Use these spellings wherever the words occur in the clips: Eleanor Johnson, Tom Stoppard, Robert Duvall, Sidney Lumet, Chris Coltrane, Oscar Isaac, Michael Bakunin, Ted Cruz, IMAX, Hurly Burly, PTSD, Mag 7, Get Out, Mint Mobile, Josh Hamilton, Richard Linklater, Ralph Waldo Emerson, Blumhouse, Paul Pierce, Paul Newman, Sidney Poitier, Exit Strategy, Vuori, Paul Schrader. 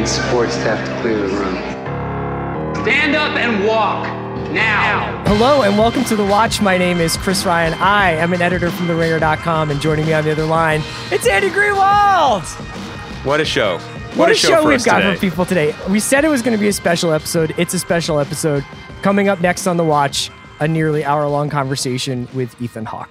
need support staff to clear the room. Stand up and walk. Now. Hello and welcome to The Watch. My name is Chris Ryan. I am an editor from TheRinger.com, and joining me on the other line, it's Andy Greenwald. What a show. What a show we've got for people today. We said it was going to be a special episode. It's a special episode. Coming up next on The Watch, a nearly hour-long conversation with Ethan Hawke.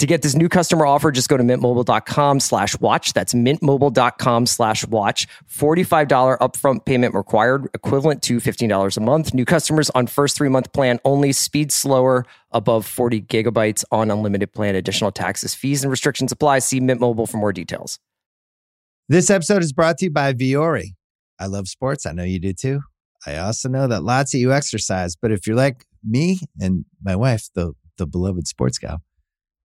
To get this new customer offer, just go to mintmobile.com/watch. That's mintmobile.com/watch. $45 upfront payment required, equivalent to $15 a month. New customers on first 3-month plan only. Speed slower, above 40 gigabytes on unlimited plan. Additional taxes, fees, and restrictions apply. See Mint Mobile for more details. This episode is brought to you by Vuori. I love sports. I know you do too. I also know that lots of you exercise, but if you're like me and my wife, the beloved sports gal,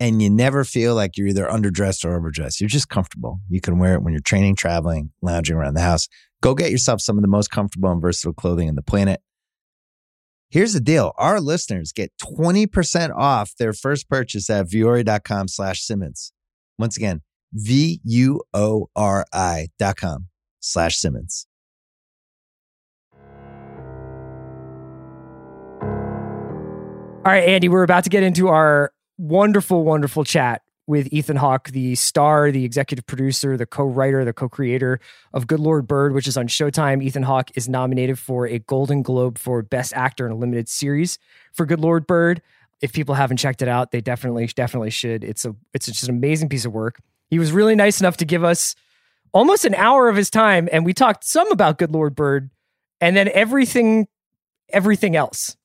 And you never feel like you're either underdressed or overdressed. You're just comfortable. You can wear it when you're training, traveling, lounging around the house. Go get yourself some of the most comfortable and versatile clothing on the planet. Here's the deal. Our listeners get 20% off their first purchase at vuori.com/Simmons. Once again, vuori.com/Simmons. All right, Andy, we're about to get into our wonderful, wonderful chat with Ethan Hawke, the star, the executive producer, the co-writer, the co-creator of Good Lord Bird, which is on Showtime. Ethan Hawke is nominated for a Golden Globe for Best Actor in a Limited Series for Good Lord Bird. If people haven't checked it out, they definitely should. It's just an amazing piece of work. He was really nice enough to give us almost an hour of his time, and we talked some about Good Lord Bird, and then everything else.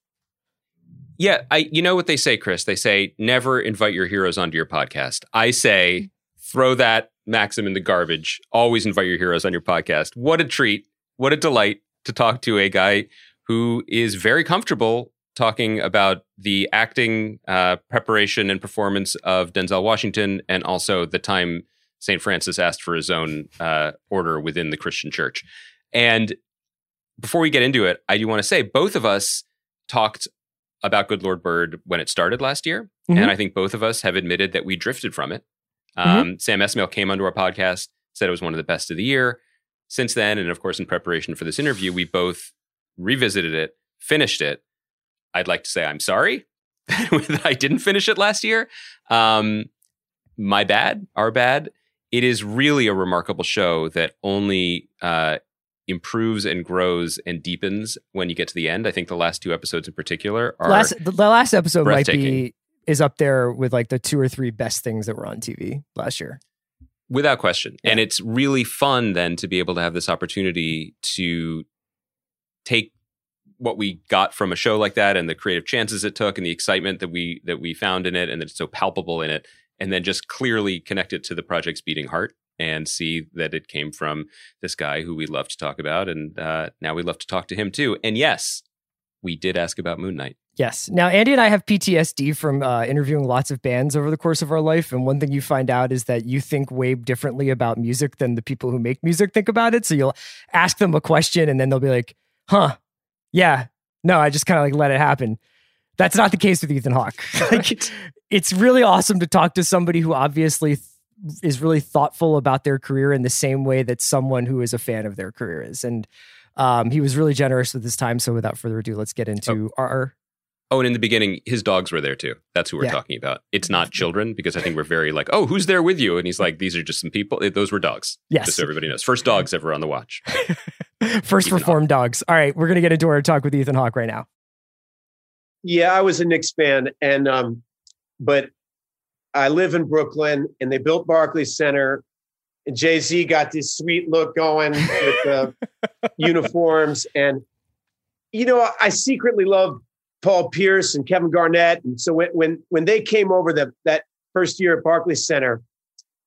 Yeah, you know what they say, Chris. They say, never invite your heroes onto your podcast. I say, throw that maxim in the garbage. Always invite your heroes on your podcast. What a treat. What a delight to talk to a guy who is very comfortable talking about the acting preparation and performance of Denzel Washington, and also the time St. Francis asked for his own order within the Christian church. And before we get into it, I do want to say both of us talked about Good Lord Bird when it started last year. Mm-hmm. And I think both of us have admitted that we drifted from it. Sam Esmail came onto our podcast, said it was one of the best of the year. Since then, and of course, in preparation for this interview, we both revisited it, finished it. I'd like to say I'm sorry that I didn't finish it last year. My bad, our bad. It is really a remarkable show that only improves and grows and deepens when you get to the end. I think the last 2 episodes in particular are the last episode is up there with like the 2 or 3 best things that were on TV last year. Without question. Yeah. And it's really fun then to be able to have this opportunity to take what we got from a show like that and the creative chances it took and the excitement that we found in it and that's so palpable in it, and then just clearly connect it to the project's beating heart. And see that it came from this guy who we love to talk about. And now we love to talk to him too. And yes, we did ask about Moon Knight. Yes. Now, Andy and I have PTSD from interviewing lots of bands over the course of our life. And one thing you find out is that you think way differently about music than the people who make music think about it. So you'll ask them a question and then they'll be like, huh, yeah, no, I just kind of like let it happen. That's not the case with Ethan Hawke. Like, it's really awesome to talk to somebody who obviously is really thoughtful about their career in the same way that someone who is a fan of their career is. And he was really generous with his time. So without further ado, let's get into our... Oh, and in the beginning, his dogs were there too. That's who we're talking about. It's not children, because I think we're very like, oh, who's there with you? And he's like, these are just some people. Those were dogs. Yes. Just so everybody knows. First dogs ever on The Watch. First Reformed dogs. All right. We're going to get into our talk with Ethan Hawke right now. Yeah, I was a Knicks fan. And, but I live in Brooklyn, and they built Barclays Center And Jay-Z got this sweet look going with the uniforms. And, you know, I secretly love Paul Pierce and Kevin Garnett. And so when they came over that first year at Barclays Center,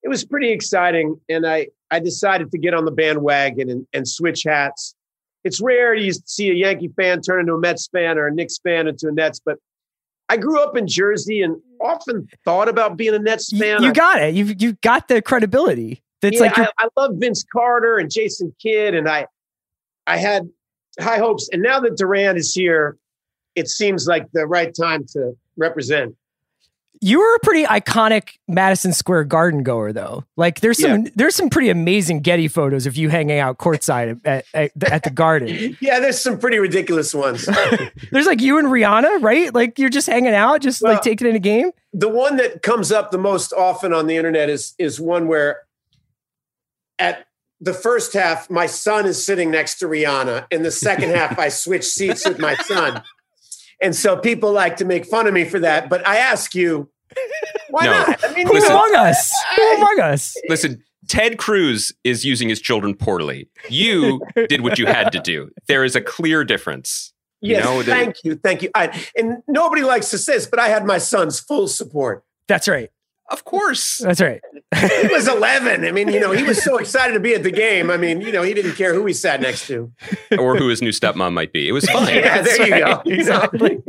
it was pretty exciting. And I decided to get on the bandwagon and switch hats. It's rare to see a Yankee fan turn into a Mets fan or a Knicks fan into a Nets, but I grew up in Jersey and often thought about being a Nets fan. You got it. You've got the credibility. That's I love Vince Carter and Jason Kidd, and I had high hopes. And now that Durant is here, it seems like the right time to represent. You were a pretty iconic Madison Square Garden goer, though. Like, there's some pretty amazing Getty photos of you hanging out courtside at the Garden. Yeah, there's some pretty ridiculous ones. There's like you and Rihanna, right? Like you're just hanging out, like taking in a game. The one that comes up the most often on the internet is one where at the first half, my son is sitting next to Rihanna. In the second half, I switch seats with my son. And so people like to make fun of me for that. But I ask you, why not? I mean, who's among us? Listen, Ted Cruz is using his children poorly. You did what you had to do. There is a clear difference. Yes, thank you. And nobody likes to say this, but I had my son's full support. That's right. Of course. That's right. He was 11. I mean, you know, he was so excited to be at the game. I mean, you know, he didn't care who he sat next to. Or who his new stepmom might be. It was fine. Yeah, there you go. Exactly.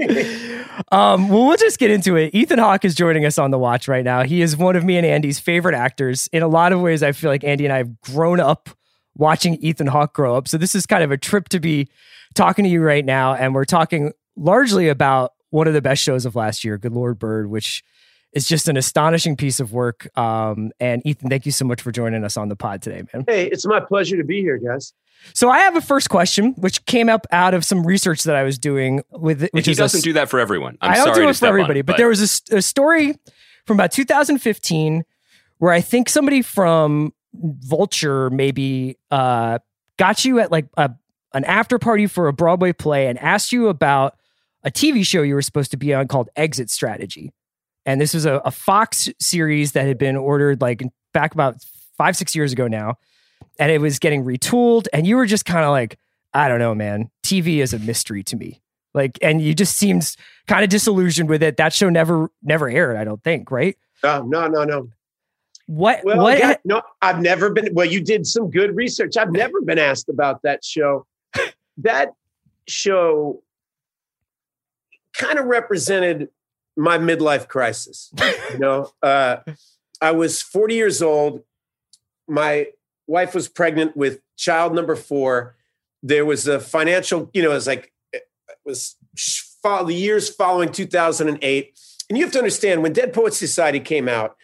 Well, we'll just get into it. Ethan Hawke is joining us on The Watch right now. He is one of me and Andy's favorite actors. In a lot of ways, I feel like Andy and I have grown up watching Ethan Hawke grow up. So this is kind of a trip to be talking to you right now. And we're talking largely about one of the best shows of last year, Good Lord Bird, which... it's just an astonishing piece of work. And Ethan, thank you so much for joining us on the pod today, man. Hey, it's my pleasure to be here, guys. So I have a first question, which came up out of some research that I was doing. He doesn't do that for everyone. I don't do it for everybody, but there was a story from about 2015 where I think somebody from Vulture maybe got you at like an after party for a Broadway play and asked you about a TV show you were supposed to be on called Exit Strategy. And this was a Fox series that had been ordered like back about 5-6 years ago now. And it was getting retooled. And you were just kind of like, I don't know, man, TV is a mystery to me. Like, and you just seemed kind of disillusioned with it. That show never aired, I don't think, right? No. I've never been. Well, you did some good research. I've never been asked about that show. That show kind of represented my midlife crisis. You know, I was 40 years old. My wife was pregnant with child number 4. There was a financial, you know, the years following 2008. And you have to understand, when Dead Poets Society came out,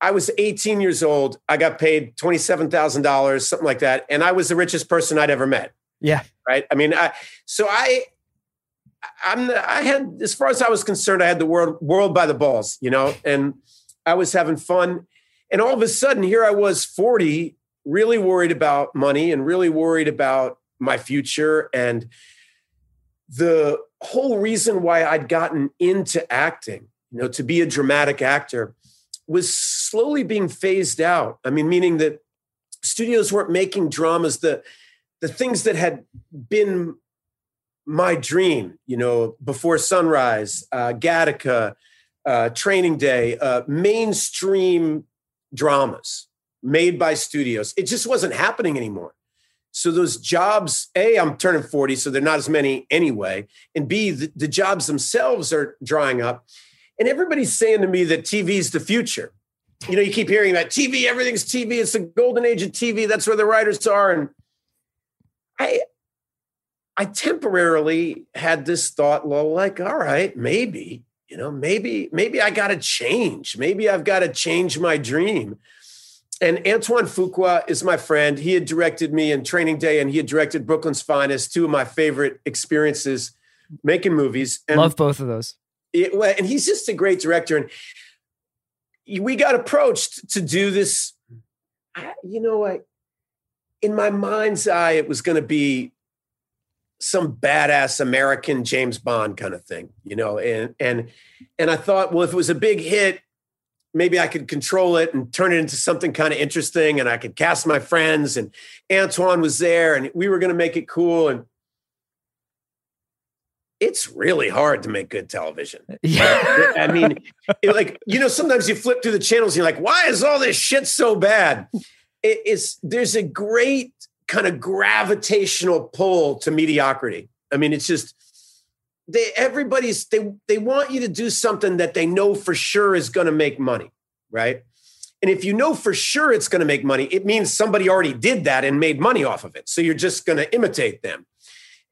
I was 18 years old. I got paid $27,000, something like that. And I was the richest person I'd ever met. Yeah. Right. I mean, I had, as far as I was concerned, I had the world by the balls, you know, and I was having fun. And all of a sudden, here I was 40, really worried about money and really worried about my future. And the whole reason why I'd gotten into acting, you know, to be a dramatic actor, was slowly being phased out. I mean, meaning that studios weren't making dramas, the things that had been my dream, you know, Before Sunrise, Gattaca, Training Day, mainstream dramas made by studios. It just wasn't happening anymore. So those jobs, A, I'm turning 40, so they're not as many anyway. And B, the jobs themselves are drying up. And everybody's saying to me that TV's the future. You know, you keep hearing about TV, everything's TV. It's the golden age of TV. That's where the writers are. And I temporarily had this thought, well, like, all right, maybe, you know, maybe I got to change. Maybe I've got to change my dream. And Antoine Fuqua is my friend. He had directed me in Training Day, and he had directed Brooklyn's Finest, two of my favorite experiences making movies. And love both of those. And he's just a great director. And we got approached to do this. In my mind's eye, it was going to be some badass American James Bond kind of thing, you know? And I thought, well, if it was a big hit, maybe I could control it and turn it into something kind of interesting, and I could cast my friends, and Antoine was there, and we were going to make it cool. And it's really hard to make good television. Yeah. I mean, sometimes you flip through the channels, and you're like, why is all this shit so bad? There's a great kind of gravitational pull to mediocrity. I mean, it's just, they want you to do something that they know for sure is going to make money, right? And if you know for sure it's going to make money, it means somebody already did that and made money off of it. So you're just going to imitate them.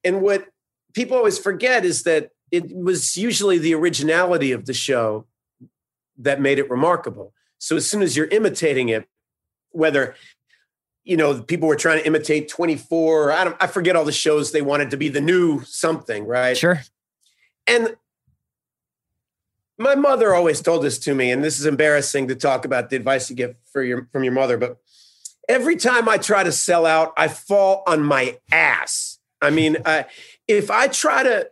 And what people always forget is that it was usually the originality of the show that made it remarkable. So as soon as you're imitating it, whether, people were trying to imitate 24, I forget all the shows they wanted to be the new something, right? Sure. And my mother always told this to me, and this is embarrassing to talk about the advice you get from your mother, but every time I try to sell out, I fall on my ass. I mean, if I try to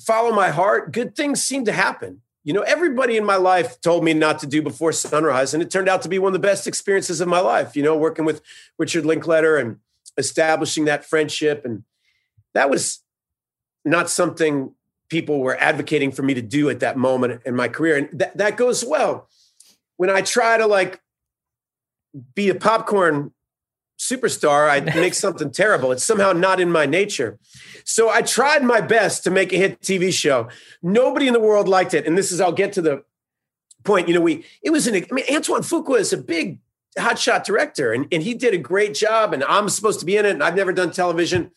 follow my heart, good things seem to happen. Everybody in my life told me not to do Before Sunrise, and it turned out to be one of the best experiences of my life, working with Richard Linklater and establishing that friendship. And that was not something people were advocating for me to do at that moment in my career. And that goes well. When I try to be a popcorn superstar, I make something terrible. It's somehow not in my nature. So I tried my best to make a hit TV show. Nobody in the world liked it. And this is, I'll get to the point. Antoine Fuqua is a big hotshot director, and he did a great job, and I'm supposed to be in it, and I've never done television.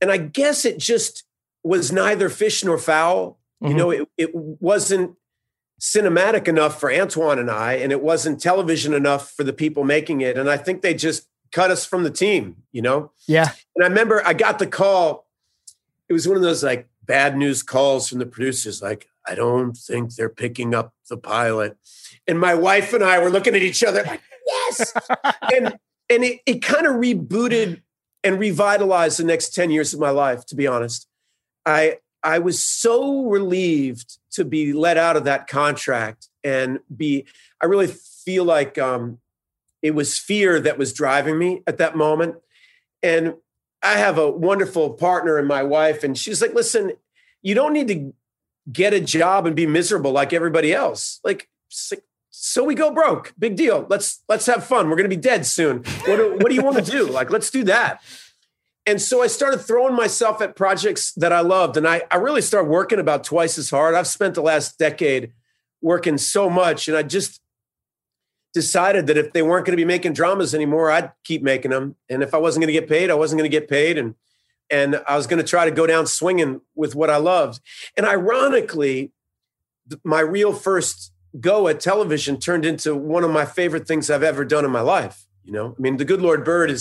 And I guess it just was neither fish nor fowl. Mm-hmm. It wasn't cinematic enough for Antoine and I, and it wasn't television enough for the people making it. And I think they just cut us from the team, Yeah. And I remember I got the call. It was one of those bad news calls from the producers. I don't think they're picking up the pilot. And my wife and I were looking at each other like, yes. and it kind of rebooted and revitalized the next 10 years of my life, to be honest. I was so relieved to be let out of that contract and I really feel it was fear that was driving me at that moment. And I have a wonderful partner in my wife, and she's like, listen, you don't need to get a job and be miserable like everybody else. So we go broke, big deal. Let's have fun. We're going to be dead soon. What do you want to do? Let's do that. And so I started throwing myself at projects that I loved. And I really started working about twice as hard. I've spent the last decade working so much. And I just decided that if they weren't going to be making dramas anymore, I'd keep making them. And if I wasn't going to get paid, I wasn't going to get paid. And I was going to try to go down swinging with what I loved. And ironically, my real first go at television turned into one of my favorite things I've ever done in my life. The Good Lord Bird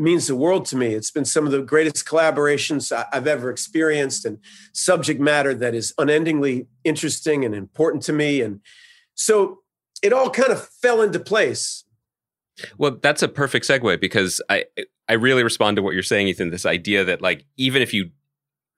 means the world to me. It's been some of the greatest collaborations I've ever experienced, and subject matter that is unendingly interesting and important to me. And so it all kind of fell into place. Well, that's a perfect segue, because I really respond to what you're saying, Ethan, this idea that even if you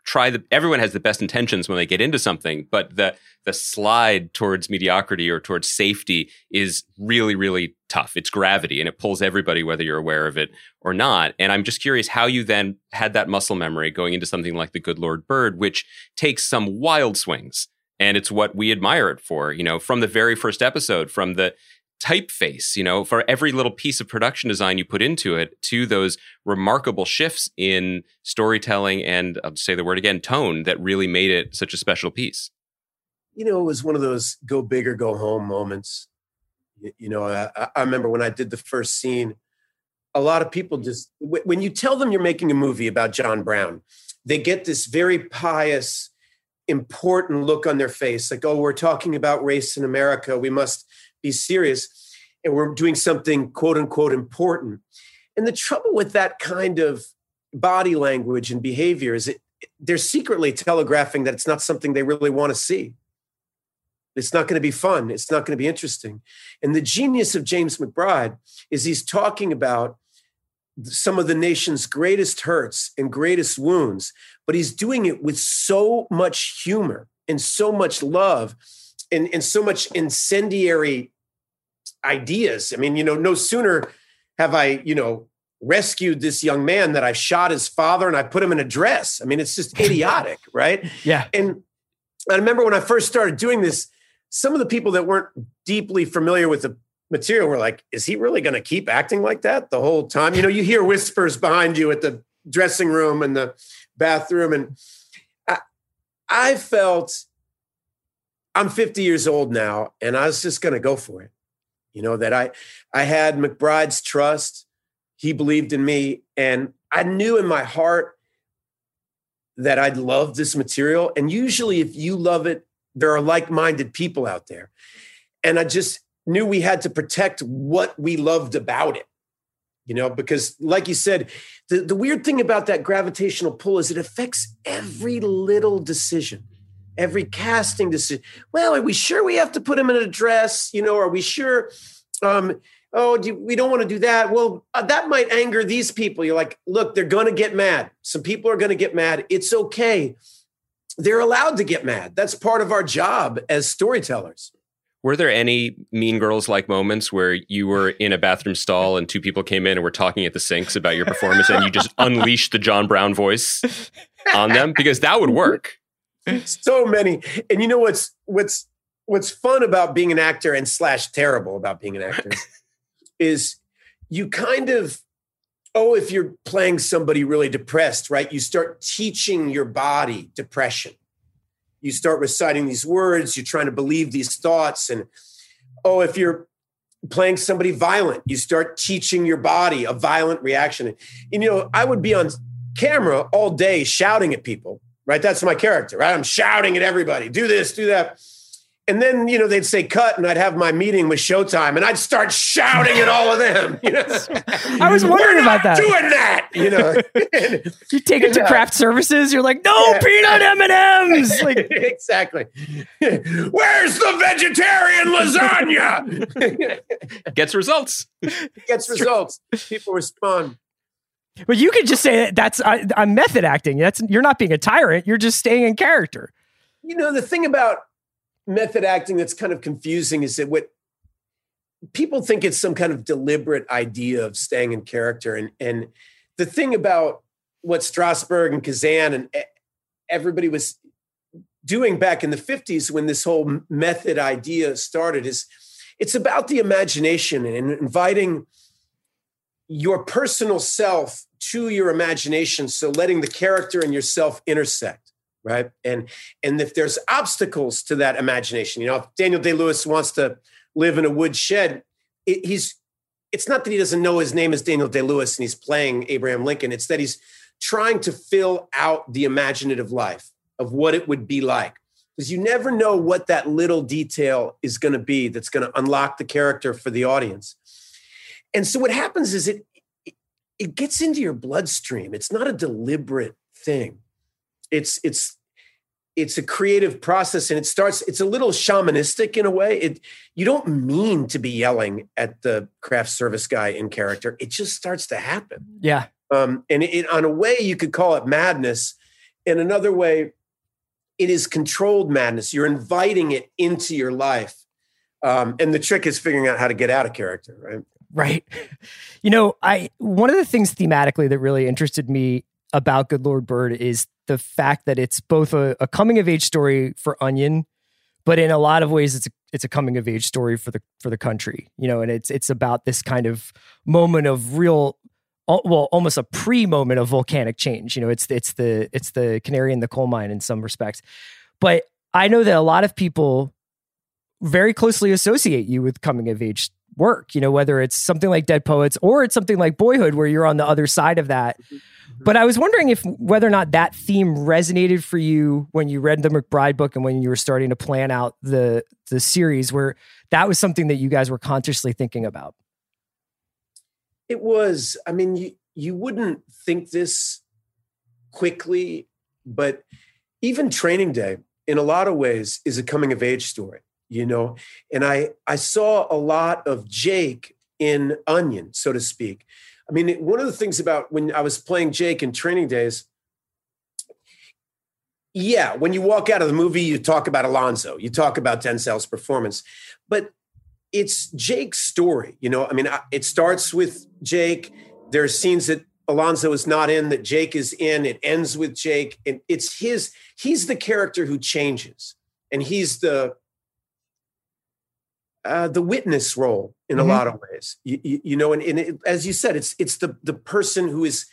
try, everyone has the best intentions when they get into something, but the slide towards mediocrity or towards safety is really, really tough. It's gravity, and it pulls everybody, whether you're aware of it or not. And I'm just curious how you then had that muscle memory going into something like The Good Lord Bird, which takes some wild swings. And it's what we admire it for, from the very first episode, from the typeface, for every little piece of production design you put into it, to those remarkable shifts in storytelling and, I'll say the word again, tone, that really made it such a special piece. It was one of those go big or go home moments. I remember when I did the first scene, a lot of people just, when you tell them you're making a movie about John Brown, they get this very pious, important look on their face. Like, oh, we're talking about race in America. We must be serious. And we're doing something, quote unquote, important. And the trouble with that kind of body language and behavior is they're secretly telegraphing that it's not something they really want to see. It's not going to be fun. It's not going to be interesting. And the genius of James McBride is he's talking about some of the nation's greatest hurts and greatest wounds, but he's doing it with so much humor and so much love and so much incendiary ideas. I mean, you know, no sooner have I, you know, rescued this young man that I shot his father and I put him in a dress. I mean, it's just idiotic, right? Yeah. And I remember when I first started doing this, some of the people that weren't deeply familiar with the material were like, is he really going to keep acting like that the whole time? You know, you hear whispers behind you at the dressing room and the bathroom. And I felt, I'm 50 years old now, and I was just going to go for it. You know, that I had McBride's trust. He believed in me. And I knew in my heart that I'd love this material. And usually if you love it, there are like-minded people out there. And I just knew we had to protect what we loved about it. You know, because like you said, the weird thing about that gravitational pull is it affects every little decision, every casting decision. Well, are we sure we have to put him in a dress? You know, are we sure? We don't want to do that. Well, that might anger these people. You're like, look, they're going to get mad. Some people are going to get mad. It's okay. They're allowed to get mad. That's part of our job as storytellers. Were there any Mean Girls-like moments where you were in a bathroom stall and two people came in and were talking at the sinks about your performance and you just unleashed the John Brown voice on them? Because that would work. So many. And you know what's fun about being an actor and / terrible about being an actor is you kind of, if you're playing somebody really depressed, right? You start teaching your body depression. You start reciting these words, you're trying to believe these thoughts. And, if you're playing somebody violent, you start teaching your body a violent reaction. And, I would be on camera all day shouting at people, right? That's my character, right? I'm shouting at everybody, do this, do that. And then, they'd say cut, and I'd have my meeting with Showtime, and I'd start shouting at all of them. I was wondering about that. Doing that, And, you take it to craft services. You're like, no peanut M&Ms. Like, exactly. Where's the vegetarian lasagna? Gets results. Gets results. People respond. But you could just say that's I'm method acting. You're not being a tyrant. You're just staying in character. The thing about method acting that's kind of confusing is that what people think it's some kind of deliberate idea of staying in character. And the thing about what Strasberg and Kazan and everybody was doing back in the 50s when this whole method idea started is it's about the imagination and inviting your personal self to your imagination. So letting the character and yourself intersect. Right. And if there's obstacles to that imagination, if Daniel Day-Lewis wants to live in a woodshed, it's not that he doesn't know his name is Daniel Day-Lewis and he's playing Abraham Lincoln. It's that he's trying to fill out the imaginative life of what it would be like, because you never know what that little detail is going to be that's going to unlock the character for the audience. And so what happens is it gets into your bloodstream. It's not a deliberate thing. It's a creative process, and it's a little shamanistic in a way. You don't mean to be yelling at the craft service guy in character. It just starts to happen. Yeah. And on a way you could call it madness. In another way, it is controlled madness. You're inviting it into your life. And the trick is figuring out how to get out of character, right? Right. One of the things thematically that really interested me about Good Lord Bird is the fact that it's both a coming-of-age story for Onion, but in a lot of ways, it's a coming-of-age story for the country, and it's about this kind of moment of real, almost a pre-moment of volcanic change. It's the canary in the coal mine in some respects. But I know that a lot of people very closely associate you with coming-of-age work, whether it's something like Dead Poets or it's something like Boyhood, where you're on the other side of that. But I was wondering whether or not that theme resonated for you when you read the McBride book and when you were starting to plan out the series, where that was something that you guys were consciously thinking about. It was, you wouldn't think this quickly, but even Training Day in a lot of ways is a coming of age story. And I saw a lot of Jake in Onion, so to speak. One of the things about when I was playing Jake in Training Days, yeah, when you walk out of the movie, you talk about Alonzo, you talk about Denzel's performance, but it's Jake's story. You know, I mean, it starts with Jake. There are scenes that Alonzo is not in, that Jake is in. It ends with Jake. And it's his, he's the character who changes. And he's the witness role in a lot of ways, you know, and it, as you said, it's the person who is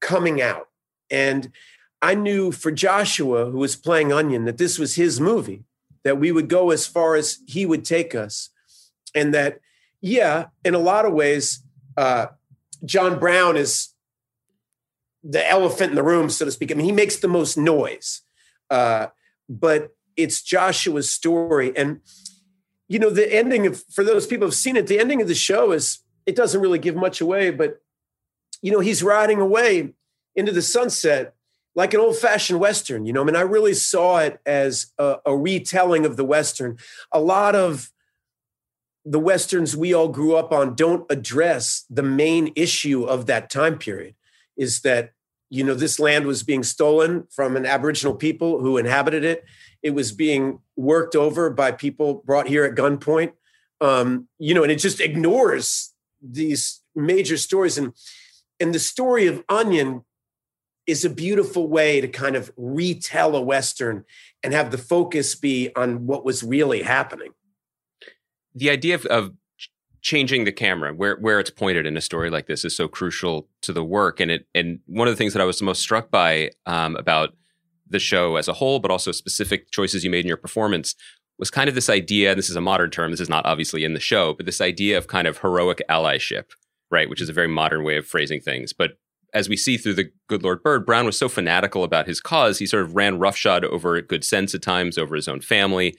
coming out. And I knew for Joshua, who was playing Onion, that this was his movie, that we would go as far as he would take us. And that, yeah, in a lot of ways, John Brown is the elephant in the room, so to speak. I mean, he makes the most noise, but it's Joshua's story. And, you know, the ending of, for those people who've seen it, the ending of the show is, it doesn't really give much away, but, you know, he's riding away into the sunset like an old fashioned Western, you know, I mean, I really saw it as a retelling of the Western. A lot of the Westerns we all grew up on don't address the main issue of that time period, is that, you know, this land was being stolen from an Aboriginal people who inhabited it. It was being worked over by people brought here at gunpoint, you know, and it just ignores these major stories. And the story of Onion is a beautiful way to kind of retell a Western and have the focus be on what was really happening. The idea of changing the camera, where it's pointed in a story like this, is so crucial to the work. And one of the things that I was the most struck by about the show as a whole, but also specific choices you made in your performance, was kind of this idea, and this is a modern term, this is not obviously in the show, but this idea of kind of heroic allyship, right? Which is a very modern way of phrasing things. But as we see through The Good Lord Bird, Brown was so fanatical about his cause, he sort of ran roughshod over good sense at times, over his own family,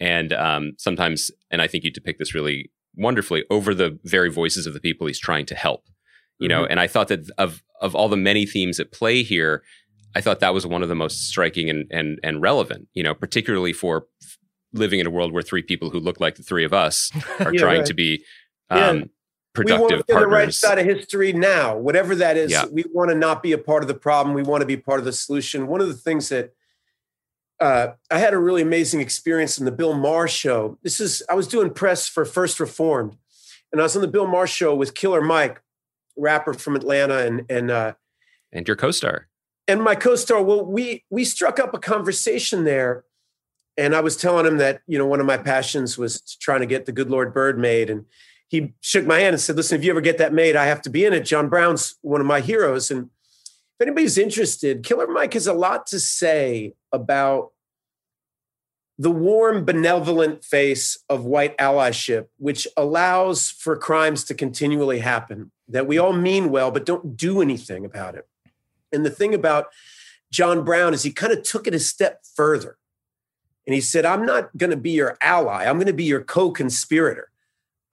and sometimes, and I think you depict this really wonderfully, over the very voices of the people he's trying to help, you know? And I thought that of all the many themes at play here, I thought that was one of the most striking and relevant, you know, particularly for living in a world where three people who look like the three of us are trying to be productive partners. We want to be on the right side of history now, whatever that is. Yeah. We want to not be a part of the problem. We want to be part of the solution. One of the things that I had a really amazing experience in the Bill Maher show. I was doing press for First Reformed, and I was on the Bill Maher show with Killer Mike, rapper from Atlanta, and your co-star. And my co-star, well, we struck up a conversation there, and I was telling him that, you know, one of my passions was trying to get The Good Lord Bird made. And he shook my hand and said, listen, if you ever get that made, I have to be in it. John Brown's one of my heroes. And if anybody's interested, Killer Mike has a lot to say about the warm, benevolent face of white allyship, which allows for crimes to continually happen, that we all mean well, but don't do anything about it. And the thing about John Brown is he kind of took it a step further. And he said, I'm not going to be your ally. I'm going to be your co-conspirator.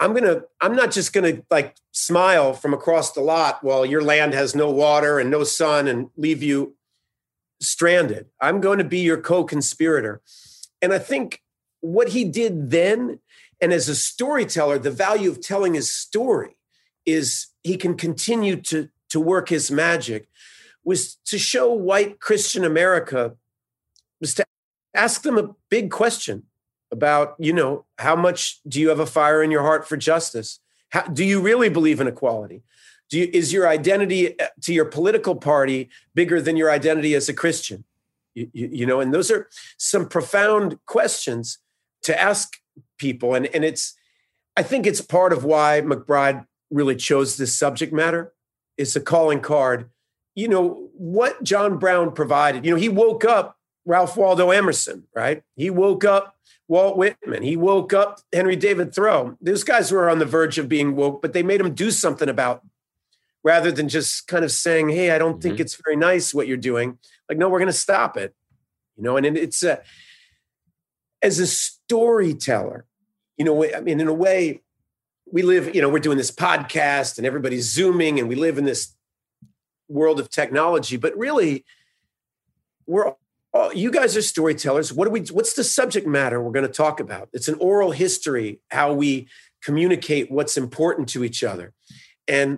I'm not just going to like smile from across the lot while your land has no water and no sun and leave you stranded. I'm going to be your co-conspirator. And I think what he did then, and as a storyteller, the value of telling his story is he can continue to work his magic, was to show white Christian America, was to ask them a big question about, you know, how much do you have a fire in your heart for justice? Do you really believe in equality? Is your identity to your political party bigger than your identity as a Christian? You know, and those are some profound questions to ask people. And I think it's part of why McBride really chose this subject matter. It's a calling card. You know, what John Brown provided, you know, he woke up Ralph Waldo Emerson, right? He woke up Walt Whitman. He woke up Henry David Thoreau. Those guys were on the verge of being woke, but they made them do something about it, rather than just kind of saying, hey, I don't think it's very nice what you're doing. Like, no, we're going to stop it. You know, and it's as a storyteller, you know, I mean, in a way, we live, you know, we're doing this podcast and everybody's Zooming and we live in this world of technology, but really you guys are storytellers. What's the subject matter we're going to talk about? It's an oral history, how we communicate what's important to each other. And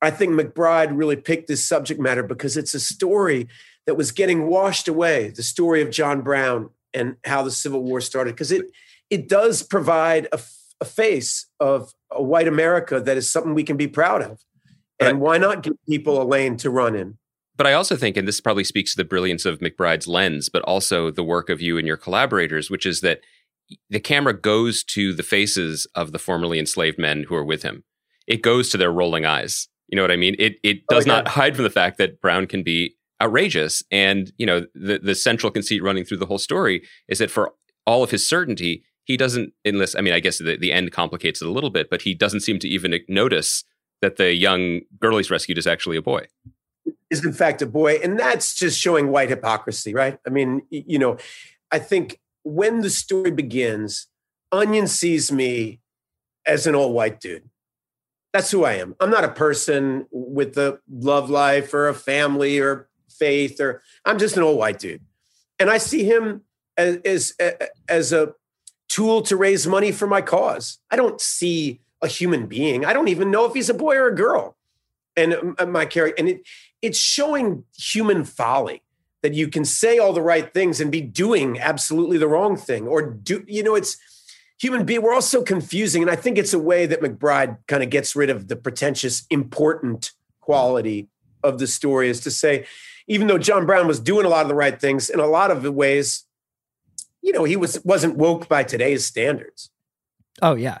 I think McBride really picked this subject matter because it's a story that was getting washed away, the story of John Brown and how the Civil War started, because it does provide a face of a white America that is something we can be proud of. And why not give people a lane to run in? But I also think, and this probably speaks to the brilliance of McBride's lens, but also the work of you and your collaborators, which is that the camera goes to the faces of the formerly enslaved men who are with him. It goes to their rolling eyes. You know what I mean? It does not hide from the fact that Brown can be outrageous. And, you know, the central conceit running through the whole story is that for all of his certainty, he doesn't, unless, I mean, I guess the end complicates it a little bit, but he doesn't seem to even notice that the young girl he's rescued is actually a boy. Is in fact a boy. And that's just showing white hypocrisy, right? I mean, you know, I think when the story begins, Onion sees me as an old white dude. That's who I am. I'm not a person with a love life or a family or faith, or I'm just an old white dude. And I see him as a tool to raise money for my cause. I don't see a human being. I don't even know if he's a boy or a girl. And my character, and it's showing human folly, that you can say all the right things and be doing absolutely the wrong thing, it's human being. We're all so confusing. And I think it's a way that McBride kind of gets rid of the pretentious, important quality of the story, is to say, even though John Brown was doing a lot of the right things in a lot of the ways, you know, he wasn't woke by today's standards. Oh yeah.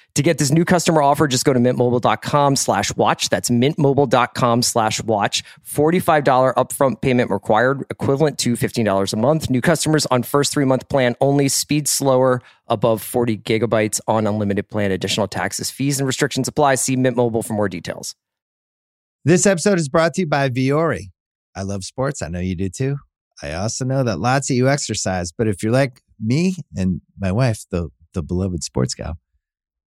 To get this new customer offer, just go to mintmobile.com/watch. That's mintmobile.com/watch. $45 upfront payment required, equivalent to $15 a month. New customers on first 3-month plan only. Speed slower above 40 gigabytes on unlimited plan. Additional taxes, fees, and restrictions apply. See Mint Mobile for more details. This episode is brought to you by Vuori. I love sports. I know you do too. I also know that lots of you exercise, but if you're like me and my wife, the beloved sports gal,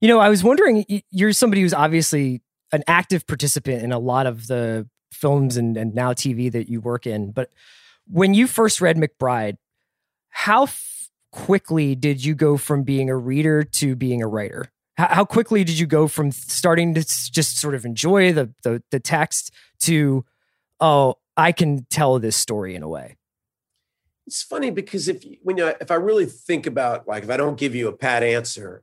You know, I was wondering, you're somebody who's obviously an active participant in a lot of the films and now TV that you work in. But when you first read McBride, how quickly did you go from being a reader to being a writer? How quickly did you go from starting to just sort of enjoy the text to, oh, I can tell this story in a way? It's funny because if I really think about, like, if I don't give you a pat answer,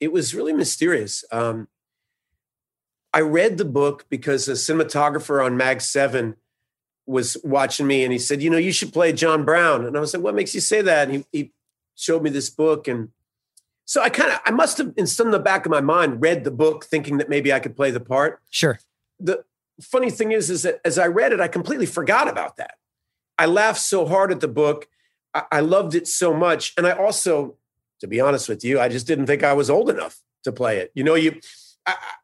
it was really mysterious. I read the book because a cinematographer on Mag 7 was watching me and he said, you know, you should play John Brown. And I was like, what makes you say that? And he showed me this book, and So I must have, in some of the back of my mind, read the book thinking that maybe I could play the part. Sure. The funny thing is that as I read it, I completely forgot about that. I laughed so hard at the book. I loved it so much. And I also, to be honest with you, I just didn't think I was old enough to play it. You know,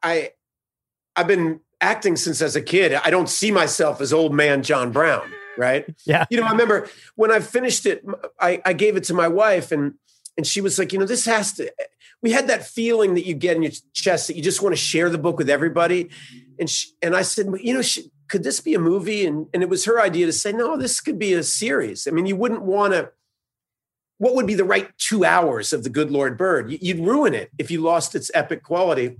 I've been acting since as a kid. I don't see myself as old man John Brown, right? Yeah. You know, I remember when I finished it, I gave it to my wife and she was like, you know, this has to, we had that feeling that you get in your chest that you just want to share the book with everybody. And I said, you know, could this be a movie? And it was her idea to say, no, this could be a series. I mean, you wouldn't want to, what would be the right 2 hours of The Good Lord Bird? You'd ruin it if you lost its epic quality.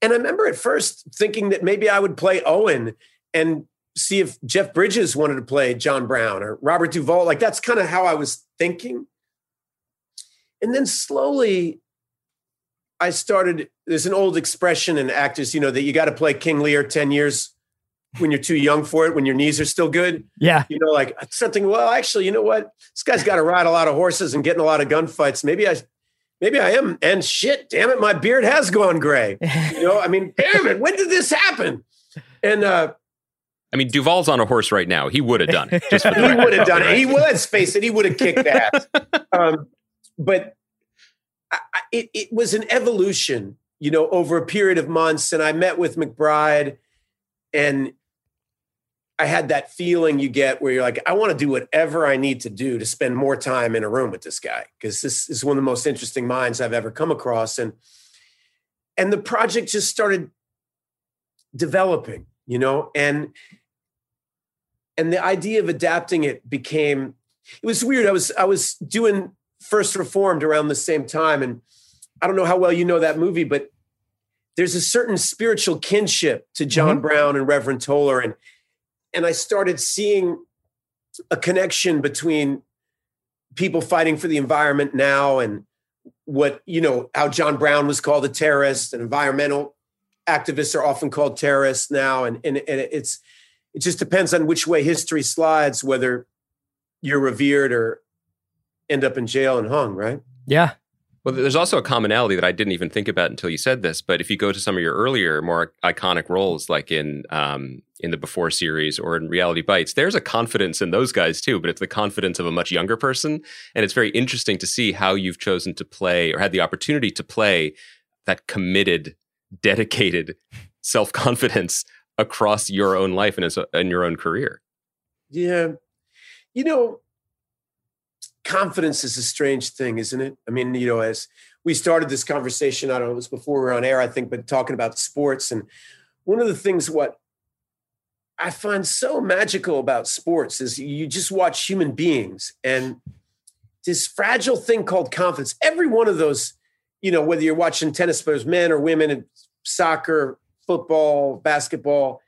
And I remember at first thinking that maybe I would play Owen and see if Jeff Bridges wanted to play John Brown or Robert Duvall. Like, that's kind of how I was thinking. And then slowly I started, there's an old expression in actors, you know, that you got to play King Lear 10 years when you're too young for it, when your knees are still good. Yeah. You know, like something, well, actually, you know what? This guy's got to ride a lot of horses and get in a lot of gunfights. Maybe I am. And shit, damn it, my beard has gone gray. You know, I mean, damn it, when did this happen? And, I mean, Duvall's on a horse right now. He would have done it. Just for the record. He would have done it. He would, let's face it, he would have kicked that. But it was an evolution, you know, over a period of months. And I met with McBride and I had that feeling you get where you're like, I want to do whatever I need to do to spend more time in a room with this guy, because this is one of the most interesting minds I've ever come across. And the project just started developing, you know, and the idea of adapting it became, it was weird. I was doing First Reformed around the same time. And I don't know how well you know that movie, but there's a certain spiritual kinship to John mm-hmm. Brown and Reverend Toler. And I started seeing a connection between people fighting for the environment now and what, you know, how John Brown was called a terrorist and environmental activists are often called terrorists now. And it just depends on which way history slides, whether you're revered or end up in jail and hung, right? Yeah. Well, there's also a commonality that I didn't even think about until you said this, but if you go to some of your earlier, more iconic roles, like in the Before series or in Reality Bites, there's a confidence in those guys too, but it's the confidence of a much younger person. And it's very interesting to see how you've chosen to play or had the opportunity to play that committed, dedicated self-confidence across your own life and in your own career. Yeah. You know, confidence is a strange thing, isn't it? I mean, you know, as we started this conversation, I don't know, it was before we were on air, I think, but talking about sports. And one of the things what I find so magical about sports is you just watch human beings and this fragile thing called confidence. Every one of those, you know, whether you're watching tennis players, men or women, soccer, football, basketball,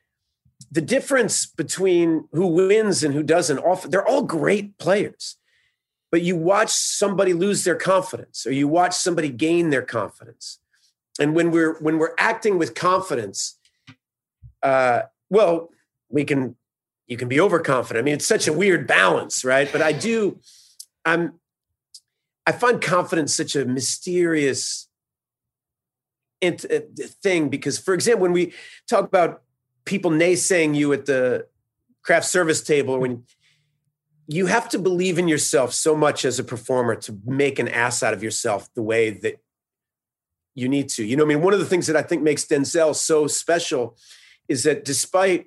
the difference between who wins and who doesn't, often they're all great players. But you watch somebody lose their confidence or you watch somebody gain their confidence. And when we're acting with confidence, well, you can be overconfident. I mean, it's such a weird balance, right? But I find confidence such a mysterious thing because, for example, when we talk about people naysaying you at the craft service table, when you have to believe in yourself so much as a performer to make an ass out of yourself the way that you need to. You know, I mean, one of the things that I think makes Denzel so special is that despite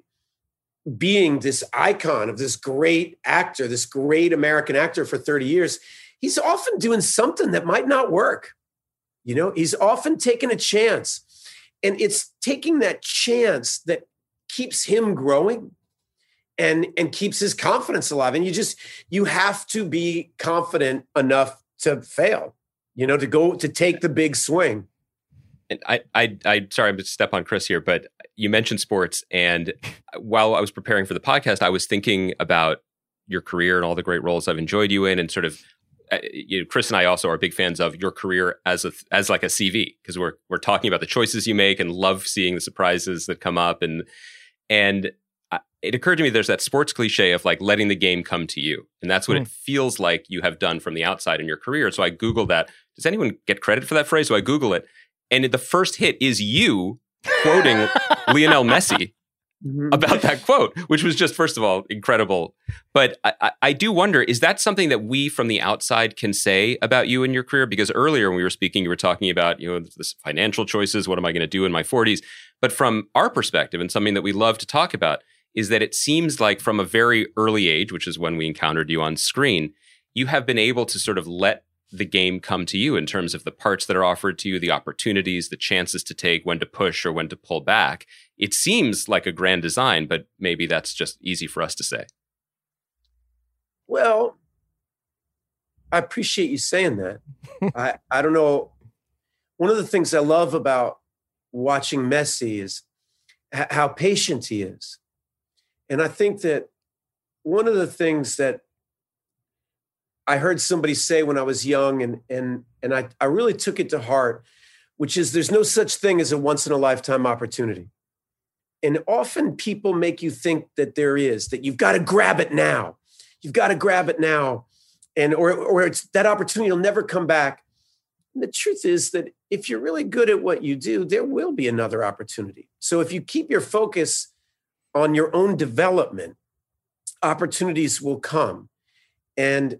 being this icon of this great actor, this great American actor for 30 years, he's often doing something that might not work. You know, he's often taking a chance. And it's taking that chance that keeps him growing and keeps his confidence alive. And you have to be confident enough to fail, you know, to take the big swing. And I sorry, I'm going to step on Chris here, but you mentioned sports. And while I was preparing for the podcast, I was thinking about your career and all the great roles I've enjoyed you in and sort of, you know, Chris and I also are big fans of your career as like a CV, because we're talking about the choices you make and love seeing the surprises that come up. And it occurred to me there's that sports cliche of like letting the game come to you. And that's what it feels like you have done from the outside in your career. So I Googled that. does anyone get credit for that phrase? So I Google it. And the first hit is you quoting Lionel Messi about that quote, which was just, first of all, incredible. But I do wonder, is that something that we from the outside can say about you and your career? Because earlier when we were speaking, you were talking about, you know, this financial choices, what am I going to do in my 40s? But from our perspective, and something that we love to talk about, is that it seems like from a very early age, which is when we encountered you on screen, you have been able to sort of let the game come to you in terms of the parts that are offered to you, the opportunities, the chances to take, when to push or when to pull back. It seems like a grand design, but maybe that's just easy for us to say. Well, I appreciate you saying that. I don't know. One of the things I love about watching Messi is how patient he is. And I think that one of the things that I heard somebody say when I was young, and I really took it to heart, which is there's no such thing as a once-in-a-lifetime opportunity. And often people make you think that there is, that you've got to grab it now. You've got to grab it now. And or it's that opportunity will never come back. And the truth is that if you're really good at what you do, there will be another opportunity. So if you keep your focus on your own development, opportunities will come. And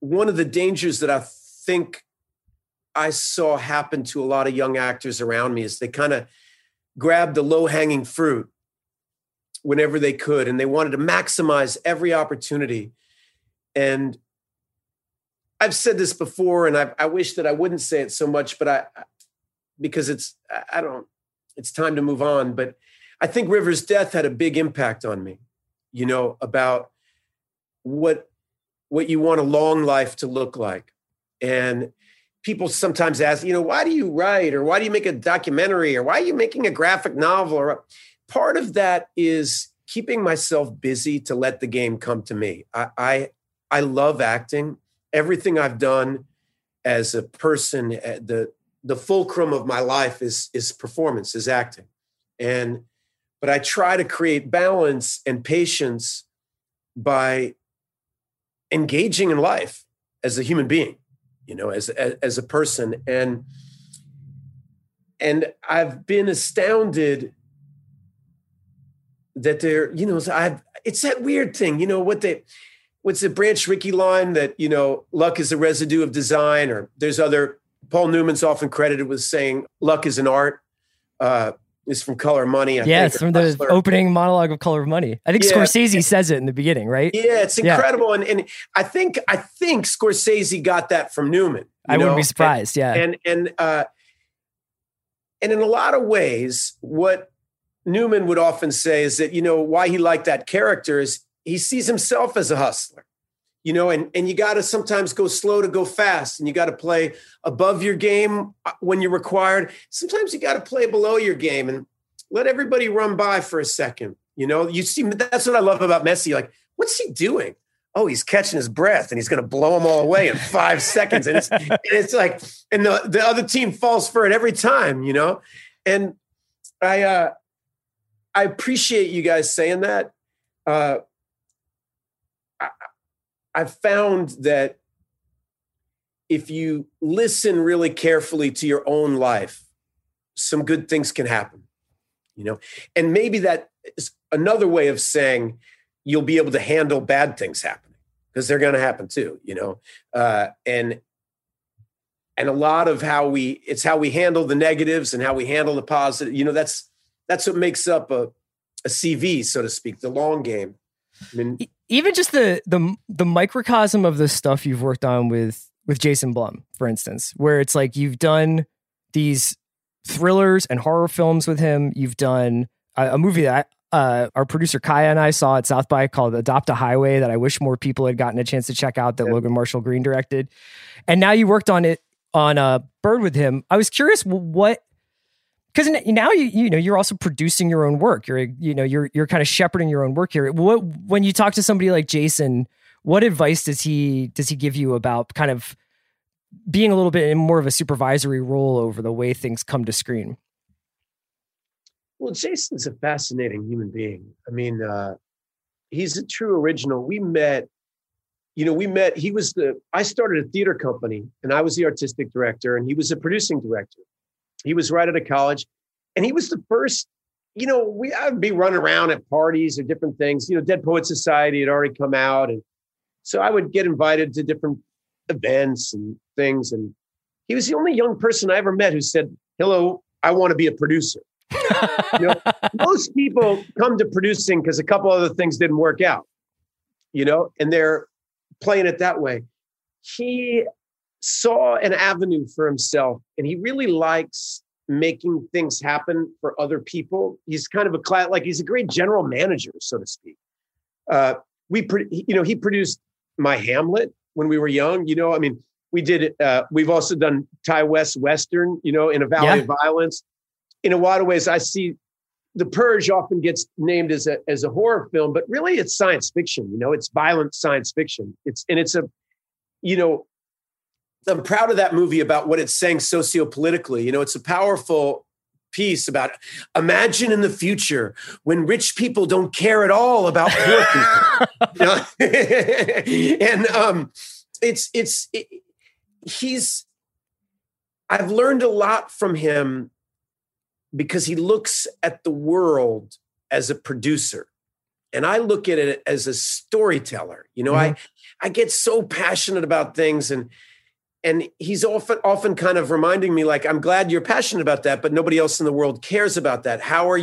one of the dangers that I think I saw happen to a lot of young actors around me is they kind of grabbed the low-hanging fruit whenever they could, and they wanted to maximize every opportunity. And I've said this before, and I wish that I wouldn't say it so much, but it's time to move on. But I think River's death had a big impact on me, you know, about what you want a long life to look like. And people sometimes ask, you know, why do you write, or why do you make a documentary, or why are you making a graphic novel? Or part of that is keeping myself busy to let the game come to me. I love acting. Everything I've done as a person, the fulcrum of my life is performance, is acting. But I try to create balance and patience by engaging in life as a human being, you know, as a person. And I've been astounded that there, you know, it's that weird thing, you know, what's the Branch Rickey line that, you know, luck is a residue of design, or there's other, Paul Newman's often credited with saying luck is an art, is from Color of Money. From the opening monologue of Color of Money. I think Scorsese says it in the beginning, right? Yeah, it's incredible. Yeah. And I think Scorsese got that from Newman. I wouldn't be surprised, And in a lot of ways, what Newman would often say is that, you know, why he liked that character is he sees himself as a hustler, you know, and you got to sometimes go slow to go fast, and you got to play above your game when you're required. Sometimes you got to play below your game and let everybody run by for a second. You know, you see, that's what I love about Messi. Like, what's he doing? Oh, he's catching his breath, and he's going to blow them all away in 5 seconds. And it's like, and the other team falls for it every time, you know? And I appreciate you guys saying that. I found that if you listen really carefully to your own life, some good things can happen, you know? And maybe that is another way of saying you'll be able to handle bad things happening, because they're going to happen too, you know? And a lot of how we handle the negatives and how we handle the positive, you know, that's what makes up a CV, so to speak, the long game. I mean, even just the microcosm of the stuff you've worked on with Jason Blum, for instance, where it's like you've done these thrillers and horror films with him. You've done a movie that our producer Kaya and I saw at South by called Adopt a Highway that I wish more people had gotten a chance to check out, that Logan Marshall Green directed. And now you worked on it on Bird with him. I was curious what... Because now you know you're also producing your own work. You're kind of shepherding your own work here. What, when you talk to somebody like Jason, what advice does he give you about kind of being a little bit in more of a supervisory role over the way things come to screen? Well, Jason's a fascinating human being. I mean, he's a true original. We met. you know, we met, I started a theater company and I was the artistic director and he was a producing director. He was right out of college and he was the first, you know, I'd be running around at parties or different things, you know, Dead Poets Society had already come out. And so I would get invited to different events and things. And he was the only young person I ever met who said, hello, I want to be a producer. You know, most people come to producing because a couple other things didn't work out, you know, and they're playing it that way. He saw an avenue for himself and he really likes making things happen for other people. He's kind of he's a great general manager, so to speak. He produced my Hamlet when we were young, you know, I mean, we did, we've also done Ty West Western, you know, in A Valley of Violence. In a lot of ways, I see The Purge often gets named as a horror film, but really it's science fiction, you know, it's violent science fiction. I'm proud of that movie about what it's saying sociopolitically. You know, it's a powerful piece about imagine in the future when rich people don't care at all about poor people. And I've learned a lot from him because he looks at the world as a producer. And I look at it as a storyteller. You know, mm-hmm. I get so passionate about things and he's often kind of reminding me, like, I'm glad you're passionate about that, but nobody else in the world cares about that. How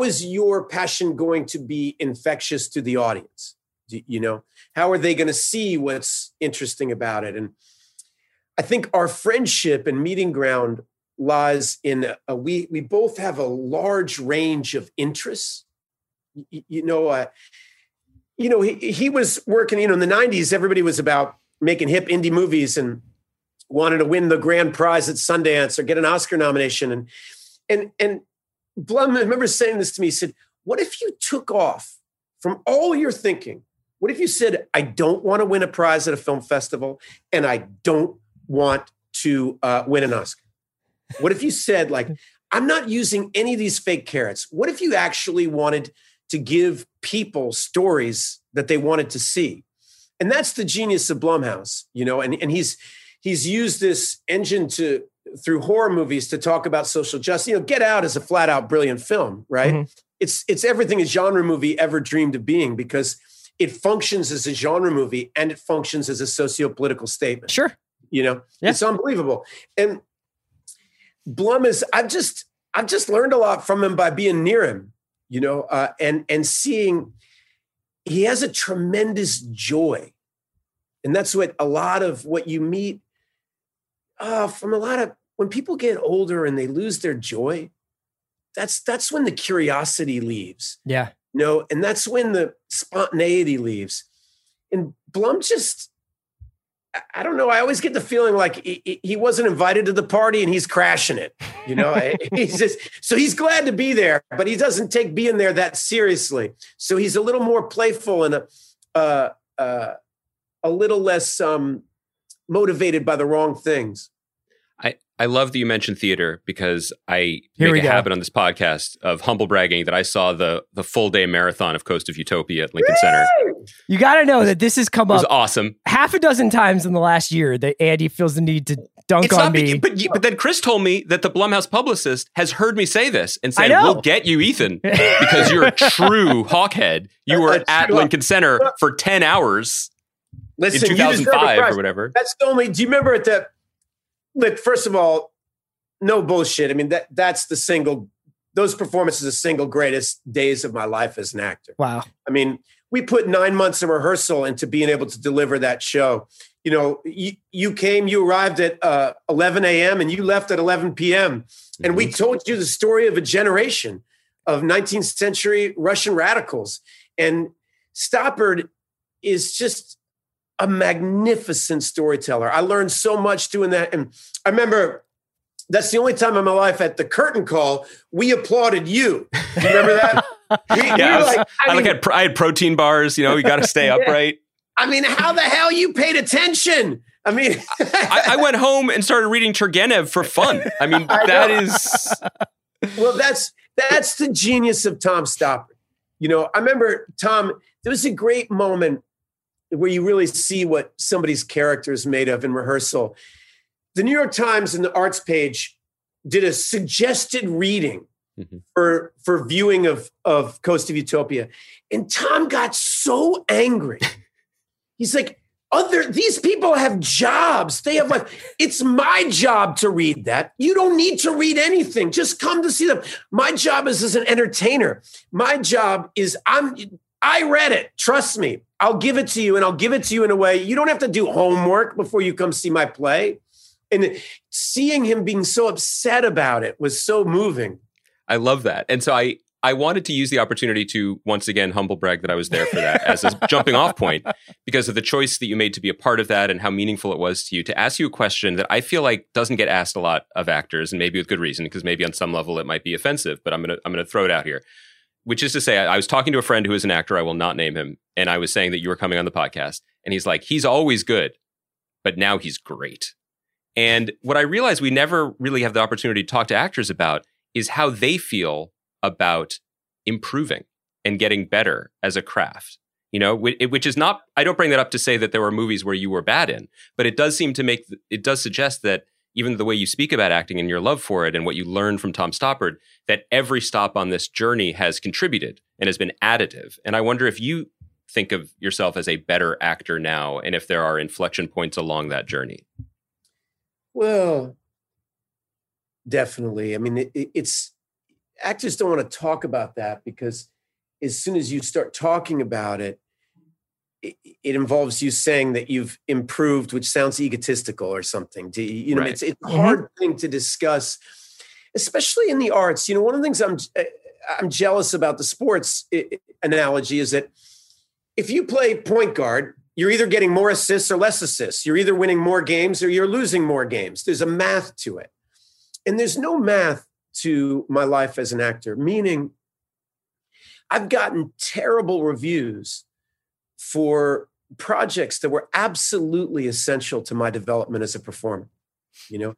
is your passion going to be infectious to the audience? You know, how are they going to see what's interesting about it? And I think our friendship and meeting ground lies in we both have a large range of interests. He was working, you know, in the 90s, everybody was about making hip indie movies and wanted to win the grand prize at Sundance or get an Oscar nomination. And Blum, I remember saying this to me, he said, what if you took off from all your thinking? What if you said, I don't want to win a prize at a film festival and I don't want to win an Oscar? What if you said, like, I'm not using any of these fake carrots? What if you actually wanted to give people stories that they wanted to see? And that's the genius of Blumhouse, you know, and he's used this engine through horror movies to talk about social justice. You know, Get Out is a flat out brilliant film, right? Mm-hmm. It's everything a genre movie ever dreamed of being because it functions as a genre movie and it functions as a socio-political statement. Sure. You know, It's unbelievable. And Blum I've just learned a lot from him by being near him, you know, and seeing he has a tremendous joy. And that's what a lot of what you meet when people get older and they lose their joy, that's when the curiosity leaves. Yeah. You know, and that's when the spontaneity leaves. And Blum just, I don't know. I always get the feeling like he wasn't invited to the party and he's crashing it, you know, so he's glad to be there, but he doesn't take being there that seriously. So he's a little more playful and a little less motivated by the wrong things. I love that you mentioned theater because I make a habit on this podcast of humble bragging that I saw the full day marathon of Coast of Utopia at Lincoln Center. You got to know that this has come up. It was awesome. Half a dozen times in the last year that Andy feels the need to dunk on me. But then Chris told me that the Blumhouse publicist has heard me say this and said, we'll get you, Ethan, because you're a true Hawkhead. You were at Lincoln Center for 10 hours in 2005 or whatever. That's the only, do you remember at that? Look, first of all, no bullshit. I mean, that's those performances are the single greatest days of my life as an actor. Wow. I mean, we put 9 months of rehearsal into being able to deliver that show. You know, you arrived at 11 a.m. and you left at 11 p.m. Mm-hmm. And we told you the story of a generation of 19th century Russian radicals. And Stoppard is just a magnificent storyteller. I learned so much doing that. And I remember that's the only time in my life at the curtain call, we applauded you. Do you remember that? I had protein bars, you know, you got to stay upright. I mean, how the hell you paid attention? I mean, I went home and started reading Turgenev for fun. I mean, that is. Well, that's the genius of Tom Stoppard. You know, I remember Tom, there was a great moment where you really see what somebody's character is made of in rehearsal. The New York Times and the arts page did a suggested reading for viewing of Coast of Utopia. And Tom got so angry. He's like, these people have jobs. They have it's my job to read that. You don't need to read anything. Just come to see them. My job is as an entertainer. My job is I read it. Trust me. I'll give it to you, and I'll give it to you in a way. You don't have to do homework before you come see my play. And seeing him being so upset about it was so moving. I love that. And so I wanted to use the opportunity to, once again, humble brag that I was there for that as a jumping off point, because of the choice that you made to be a part of that and how meaningful it was to you, to ask you a question that I feel like doesn't get asked a lot of actors, and maybe with good reason, because maybe on some level it might be offensive, but I'm going to throw it out here. Which is to say, I was talking to a friend who is an actor, I will not name him, and I was saying that you were coming on the podcast, and he's like, he's always good, but now he's great. And what I realized we never really have the opportunity to talk to actors about is how they feel about improving and getting better as a craft, you know, which is not, I don't bring that up to say that there were movies where you were bad in, but it does seem to make, it does suggest that even the way you speak about acting and your love for it and what you learned from Tom Stoppard, that every stop on this journey has contributed and has been additive. And I wonder if you think of yourself as a better actor now, and if there are inflection points along that journey. Well, definitely. I mean, it's actors don't want to talk about that, because as soon as you start talking about it, it involves you saying that you've improved, which sounds egotistical or something. You know, right. It's a hard thing to discuss, especially in the arts. You know, one of the things I'm jealous about the sports analogy is that if you play point guard, you're either getting more assists or less assists. You're either winning more games or you're losing more games. There's a math to it. And there's no math to my life as an actor, meaning I've gotten terrible reviews for projects that were absolutely essential to my development as a performer, you know,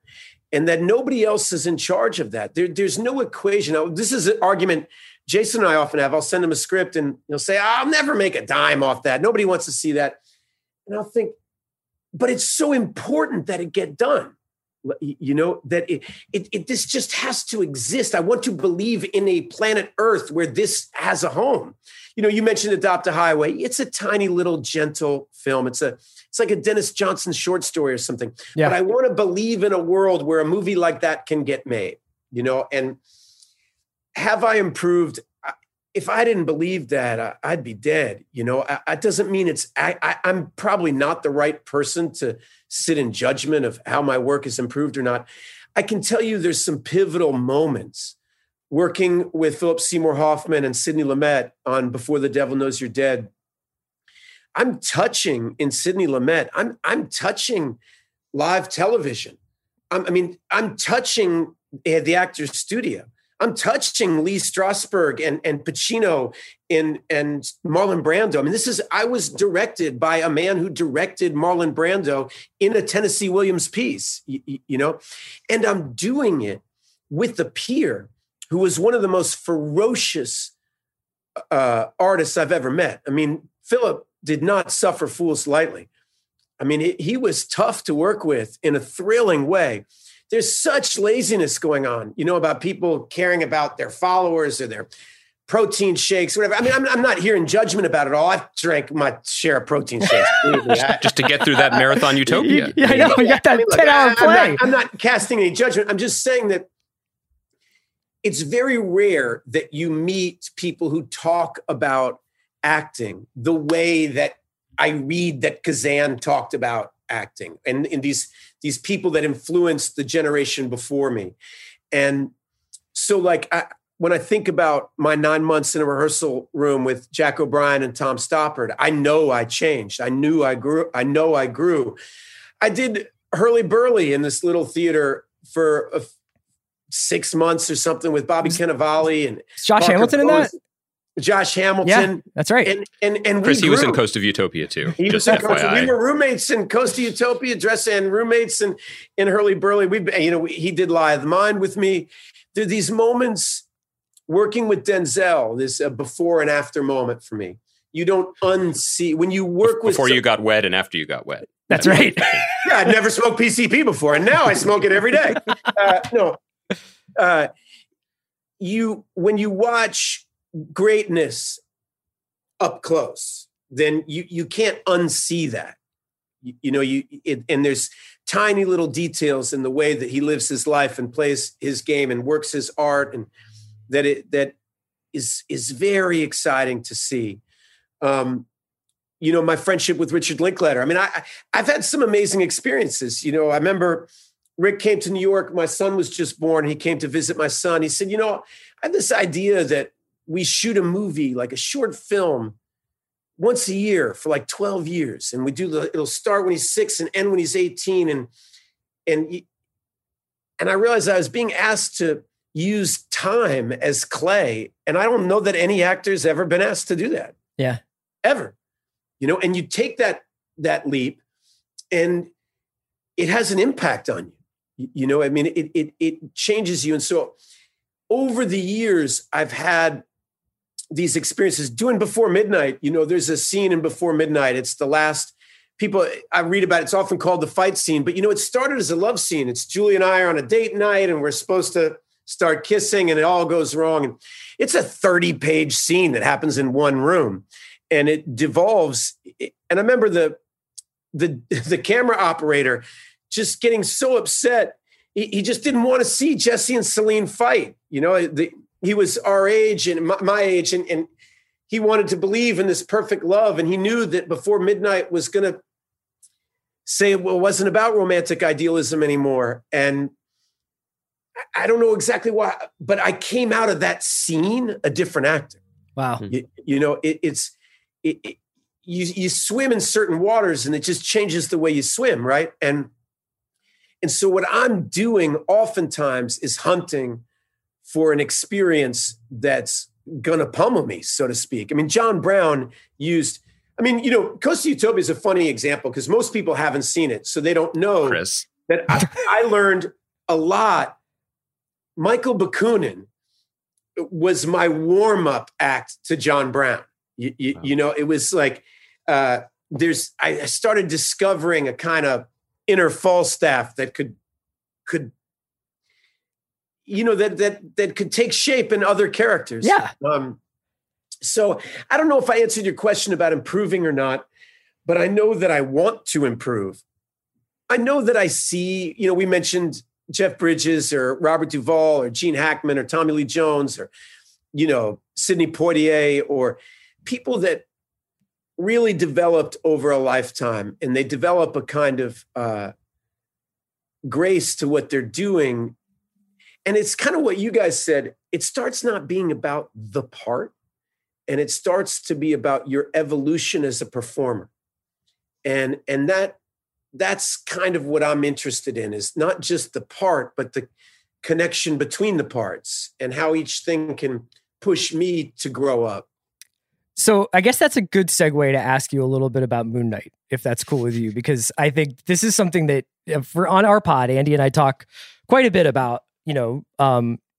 and that nobody else is in charge of that. There's no equation. This is an argument Jason and I often have. I'll send him a script and he'll say, I'll never make a dime off that. Nobody wants to see that. And I'll think, but it's so important that it get done. You know, that this just has to exist. I want to believe in a planet Earth where this has a home. You know, you mentioned Adopt a Highway. It's a tiny little gentle film. It's like a Dennis Johnson short story or something. Yeah. But I want to believe in a world where a movie like that can get made, you know, and have I improved? If I didn't believe that, I'd be dead. You know, it doesn't mean I'm probably not the right person to sit in judgment of how my work is improved or not. I can tell you there's some pivotal moments working with Philip Seymour Hoffman and Sidney Lumet on Before the Devil Knows You're Dead. I'm touching in Sidney Lumet. I'm touching live television. I'm touching the actor's studio. I'm touching Lee Strasberg and Pacino and Marlon Brando. I mean, I was directed by a man who directed Marlon Brando in a Tennessee Williams piece, you know, and I'm doing it with a peer who was one of the most ferocious artists I've ever met. I mean, Philip did not suffer fools lightly. I mean, he was tough to work with in a thrilling way. There's such laziness going on, you know, about people caring about their followers or their protein shakes, whatever. I mean, I'm not here in judgment about it all. I've drank my share of protein shakes. Just to get through that marathon Utopia. Yeah, I know. You got that 10-hour play. I'm not casting any judgment. I'm just saying that it's very rare that you meet people who talk about acting the way that I read that Kazan talked about acting, and in these people that influenced the generation before me. And so like, when I think about my 9 months in a rehearsal room with Jack O'Brien and Tom Stoppard, I know I changed. I knew I grew. I know I grew. I did Hurly Burly in this little theater for 6 months or something with Bobby Cannavale and Josh Hamilton in that? Josh Hamilton. Yeah, that's right. And Chris, he was in Coast of Utopia too. He was in Coast. We were roommates in Coast of Utopia, and roommates in Hurly Burly. He did Lie of the Mind with me. There are these moments working with Denzel, this before and after moment for me. you don't unsee when you work with before you got wet and after you got wet. That's right. Yeah, I'd never smoked PCP before, and now I smoke it every day. You when you watch greatness up close, then you can't unsee that. And there's tiny little details in the way that he lives his life and plays his game and works his art, and that is very exciting to see. My friendship with Richard Linklater. I mean, I've had some amazing experiences. I remember Rick came to New York. My son was just born. He came to visit my son. He said, I have this idea that we shoot a movie, like a short film, once a year for like 12 years. And it'll start when he's 6 and end when he's 18. And I realized I was being asked to use time as clay. And I don't know that any actor's ever been asked to do that. Yeah. Ever. And you take that leap and it has an impact on you. It changes you. And so over the years, I've had these experiences doing Before Midnight. There's a scene in Before Midnight. It's the last people I read about. It's often called the fight scene, but it started as a love scene. It's Julie and I are on a date night and we're supposed to start kissing and it all goes wrong. And it's a 30-page scene that happens in one room and it devolves. And I remember the camera operator just getting so upset. He just didn't want to see Jesse and Celine fight. He was our age and my age, and he wanted to believe in this perfect love. And he knew that Before Midnight was going to say, well, it wasn't about romantic idealism anymore. And I don't know exactly why, but I came out of that scene a different actor. Wow. You swim in certain waters and it just changes the way you swim. Right. And so what I'm doing oftentimes is hunting for an experience that's going to pummel me, so to speak. I mean, John Brown Coast of Utopia is a funny example because most people haven't seen it. So they don't know, Chris, that I learned a lot. Michael Bakunin was my warm-up act to John Brown. Wow. It was like, I started discovering a kind of inner Falstaff that could that could take shape in other characters. Yeah. So I don't know if I answered your question about improving or not, but I know that I want to improve. I know that I see, we mentioned Jeff Bridges or Robert Duvall or Gene Hackman or Tommy Lee Jones or, Sidney Poitier or people that really developed over a lifetime, and they develop a kind of grace to what they're doing. And it's kind of what you guys said. It starts not being about the part, and it starts to be about your evolution as a performer. And that's kind of what I'm interested in, is not just the part, but the connection between the parts and how each thing can push me to grow up. So I guess that's a good segue to ask you a little bit about Moon Knight, if that's cool with you, because I think this is something that on our pod, Andy and I talk quite a bit about,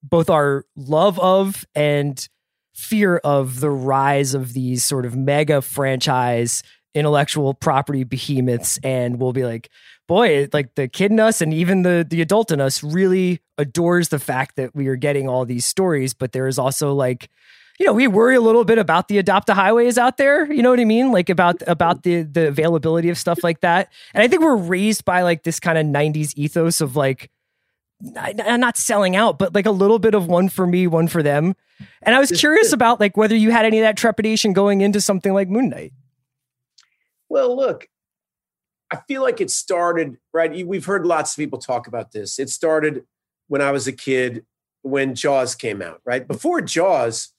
both our love of and fear of the rise of these sort of mega franchise intellectual property behemoths. And we'll be like, boy, like the kid in us and even the adult in us really adores the fact that we are getting all these stories, but there is also like, we worry a little bit about the Adopt a Highways out there. You know what I mean? Like about the availability of stuff like that. And I think we're raised by like this kind of 90s ethos of like, not selling out, but like a little bit of one for me, one for them. And I was curious about like whether you had any of that trepidation going into something like Moon Knight. Well, look, I feel like it started, right? We've heard lots of people talk about this. It started when I was a kid, when Jaws came out, right? Before Jaws,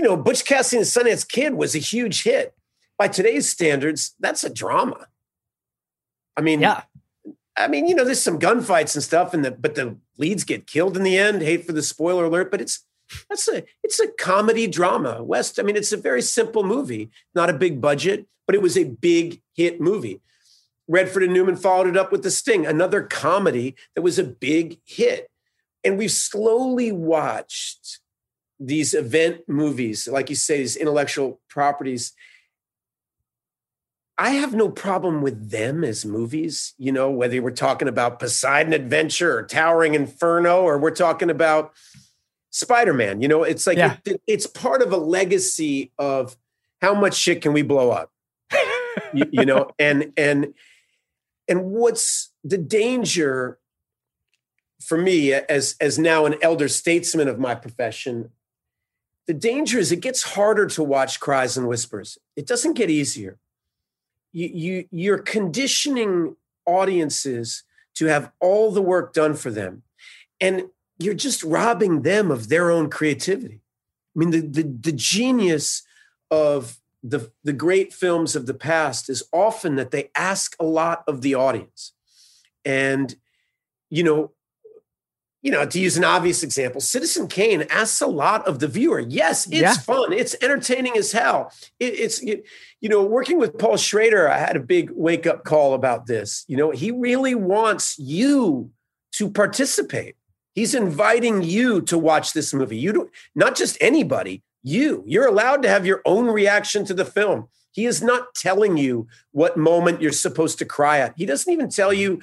Butch Cassidy and the Sundance Kid was a huge hit. By today's standards, that's a drama. I mean, yeah. There's some gunfights and stuff, but the leads get killed in the end. Hate for the spoiler alert, but it's a comedy drama. It's a very simple movie, not a big budget, but it was a big hit movie. Redford and Newman followed it up with The Sting, another comedy that was a big hit. And we've slowly watched these event movies, like you say, these intellectual properties, I have no problem with them as movies, you know, whether we're talking about Poseidon Adventure or Towering Inferno, or we're talking about Spider-Man, you know, it's like, yeah. It's part of a legacy of how much shit can we blow up, you know, and what's the danger for me as now an elder statesman of my profession. The danger is it gets harder to watch Cries and Whispers. It doesn't get easier. You're conditioning audiences to have all the work done for them, and you're just robbing them of their own creativity. I mean, the genius of the great films of the past is often that they ask a lot of the audience. And, you know, to use an obvious example, Citizen Kane asks a lot of the viewer. Yes, it's fun. It's entertaining as hell. It's working with Paul Schrader, I had a big wake-up call about this. You know, he really wants you to participate. He's inviting you to watch this movie. You don't, not just anybody, you. You're allowed to have your own reaction to the film. He is not telling you what moment you're supposed to cry at. He doesn't even tell you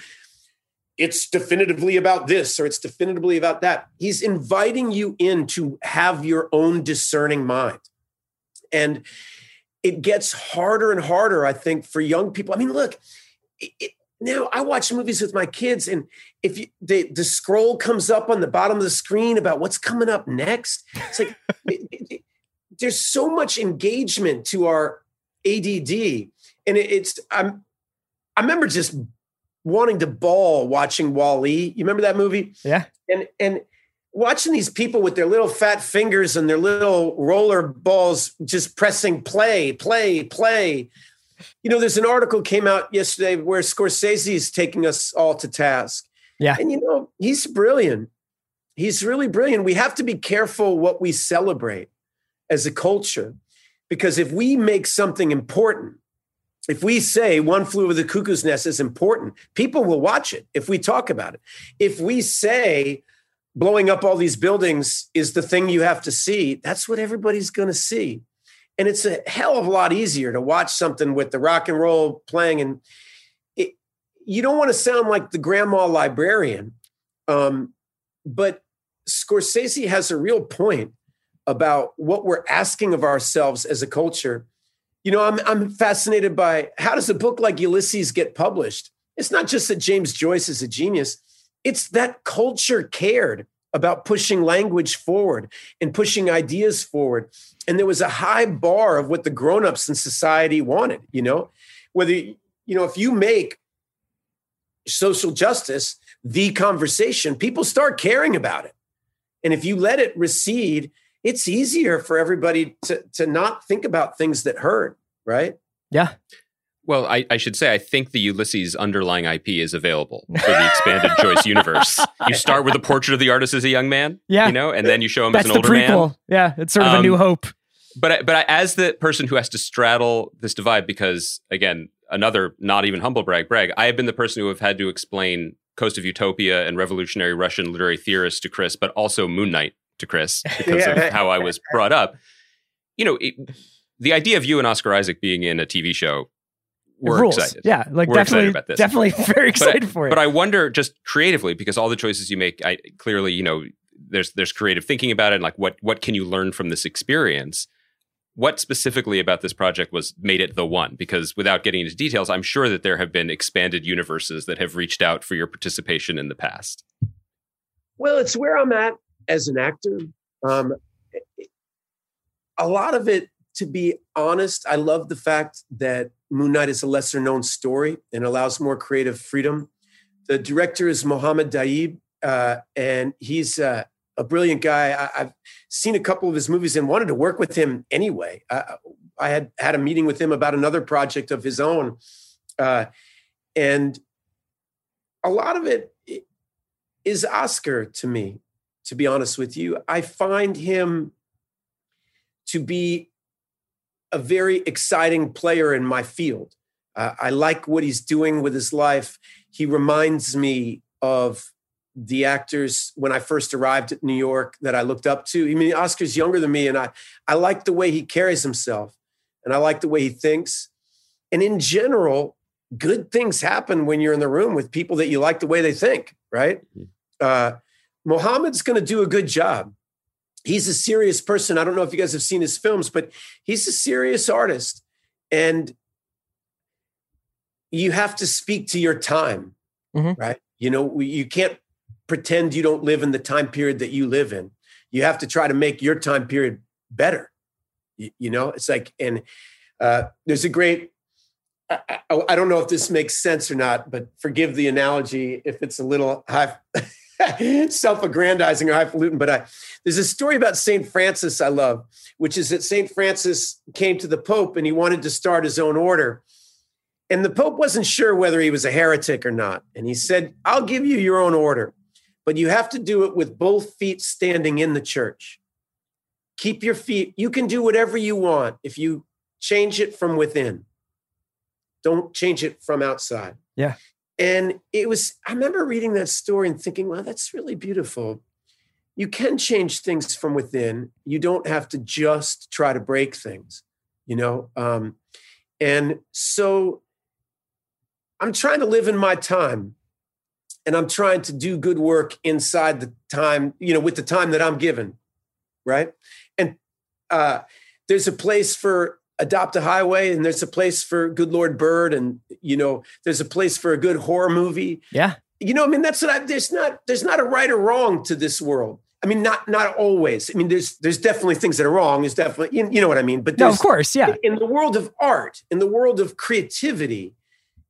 it's definitively about this or it's definitively about that. He's inviting you in to have your own discerning mind. And it gets harder and harder, I think, for young people. I mean, look, now I watch movies with my kids, and if the scroll comes up on the bottom of the screen about what's coming up next, it's like there's so much engagement to our ADD, and I remember just wanting to bawl watching WALL-E. You remember that movie? Yeah. And watching these people with their little fat fingers and their little roller balls just pressing play, play, play. You know, there's an article came out yesterday where Scorsese is taking us all to task. Yeah. And, you know, he's brilliant. He's really brilliant. We have to be careful what we celebrate as a culture, because if we make something important, if we say One Flew Over the Cuckoo's Nest is important, people will watch it if we talk about it. If we say blowing up all these buildings is the thing you have to see, that's what everybody's going to see. And it's a hell of a lot easier to watch something with the rock and roll playing. And you don't want to sound like the grandma librarian, but Scorsese has a real point about what we're asking of ourselves as a culture. You know, I'm fascinated by how does a book like Ulysses get published? It's not just that James Joyce is a genius. It's that culture cared about pushing language forward and pushing ideas forward. And there was a high bar of what the grownups in society wanted, you know, whether, you know, if you make social justice the conversation, people start caring about it. And if you let it recede, it's easier for everybody to not think about things that hurt, right? Yeah. Well, I should say, I think the Ulysses underlying IP is available for the expanded Joyce universe. You start with a portrait of the artist as a young man, yeah, you know, and then you show him as an older prequel. Man. Yeah, it's sort of a new hope. But I, as the person who has to straddle this divide, because again, another not even humble brag, I have been the person who have had to explain Coast of Utopia and revolutionary Russian literary theorists to Chris, but also Moon Knight to Chris because of how I was brought up. You know, the idea of you and Oscar Isaac being in a TV show. We're rules. Excited. Yeah, like we're definitely, excited about this. Definitely very excited for it. But I wonder just creatively, because all the choices you make, I clearly, you know, there's creative thinking about it, and like what can you learn from this experience? What specifically about this project made it the one? Because without getting into details, I'm sure that there have been expanded universes that have reached out for your participation in the past. Well, it's where I'm at as an actor. A lot of it, to be honest, I love the fact that Moon Knight is a lesser known story and allows more creative freedom. The director is Mohammed Daib, and he's a brilliant guy. I've seen a couple of his movies and wanted to work with him anyway. I had a meeting with him about another project of his own. And a lot of it is Oscar to me, to be honest with you. I find him to be a very exciting player in my field. I like what he's doing with his life. He reminds me of the actors when I first arrived at New York that I looked up to. I mean, Oscar's younger than me, and I like the way he carries himself, and I like the way he thinks. And in general, good things happen when you're in the room with people that you like the way they think, right? Mohammed's going to do a good job. He's a serious person. I don't know if you guys have seen his films, but he's a serious artist. And you have to speak to your time, right? You know, you can't pretend you don't live in the time period that you live in. You have to try to make your time period better. You know, it's like, and there's a great, I don't know if this makes sense or not, but forgive the analogy if it's a little high, self-aggrandizing or highfalutin, but there's a story about St. Francis I love, which is that St. Francis came to the Pope and he wanted to start his own order. And the Pope wasn't sure whether he was a heretic or not. And he said, I'll give you your own order, but you have to do it with both feet standing in the church. Keep your feet. You can do whatever you want if you change it from within. Don't change it from outside. Yeah. And it was, I remember reading that story and thinking, wow, that's really beautiful. You can change things from within. You don't have to just try to break things, you know? And so I'm trying to live in my time and I'm trying to do good work inside the time, you know, with the time that I'm given. Right. And there's a place for Adopt a Highway and there's a place for Good Lord Bird. And, you know, there's a place for a good horror movie. Yeah. You know, I mean, that's what there's not a right or wrong to this world. I mean, not always. I mean, there's definitely things that are wrong. There's definitely, you know what I mean? But no, of course, yeah. In the world of art, in the world of creativity,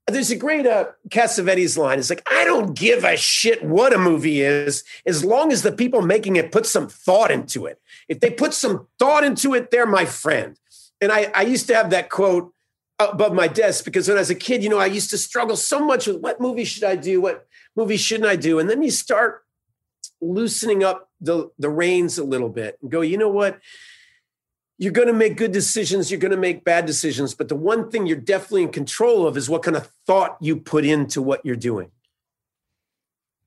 there's a great Cassavetes line. It's like, I don't give a shit what a movie is, as long as the people making it put some thought into it. If they put some thought into it, they're my friend. And I used to have that quote above my desk because when I was a kid, you know, I used to struggle so much with what movie should I do? What movie shouldn't I do? And then you start loosening up the reins a little bit and go, you know what? You're going to make good decisions. You're going to make bad decisions. But the one thing you're definitely in control of is what kind of thought you put into what you're doing.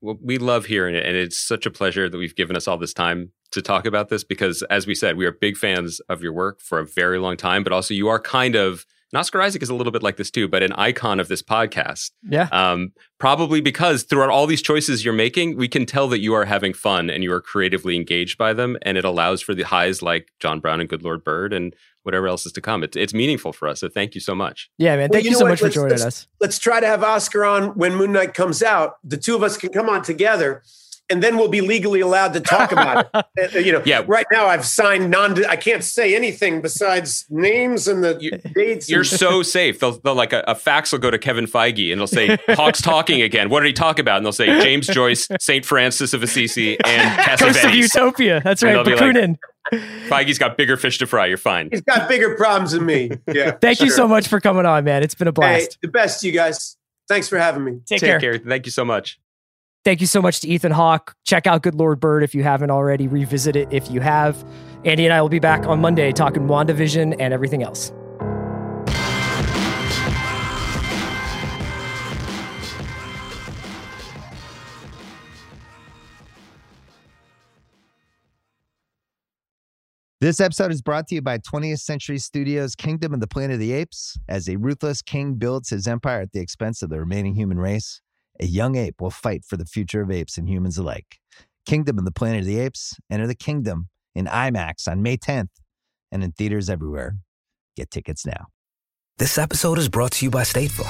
Well, we love hearing it. And it's such a pleasure that we've given us all this time to talk about this, because as we said, we are big fans of your work for a very long time, but also you are kind of, and Oscar Isaac is a little bit like this too, but an icon of this podcast. Yeah. Probably because throughout all these choices you're making, we can tell that you are having fun and you are creatively engaged by them. And it allows for the highs like John Brown and Good Lord Bird and whatever else is to come. It's meaningful for us. So thank you so much. Yeah, man. Thank you so much for joining us. Let's try to have Oscar on when Moon Knight comes out. The two of us can come on together. And then we'll be legally allowed to talk about it. You know, yeah. Right now I've signed I can't say anything besides names and the dates. You're so safe. They'll like a fax will go to Kevin Feige and they'll say, Hawke's talking again. What did he talk about? And they'll say, James Joyce, St. Francis of Assisi, and Cassavetes. Coast of Utopia. That's right. Bakunin. Like, Feige's got bigger fish to fry. You're fine. He's got bigger problems than me. Yeah. Thank you so much for coming on, man. It's been a blast. Hey, the best, you guys. Thanks for having me. Take care. Thank you so much. Thank you so much to Ethan Hawke. Check out Good Lord Bird if you haven't already. Revisit it if you have. Andy and I will be back on Monday talking WandaVision and everything else. This episode is brought to you by 20th Century Studios' Kingdom of the Planet of the Apes. As a ruthless king builds his empire at the expense of the remaining human race, a young ape will fight for the future of apes and humans alike. Kingdom of the Planet of the Apes. Enter the kingdom in IMAX on May 10th and in theaters everywhere. Get tickets now. This episode is brought to you by State Farm.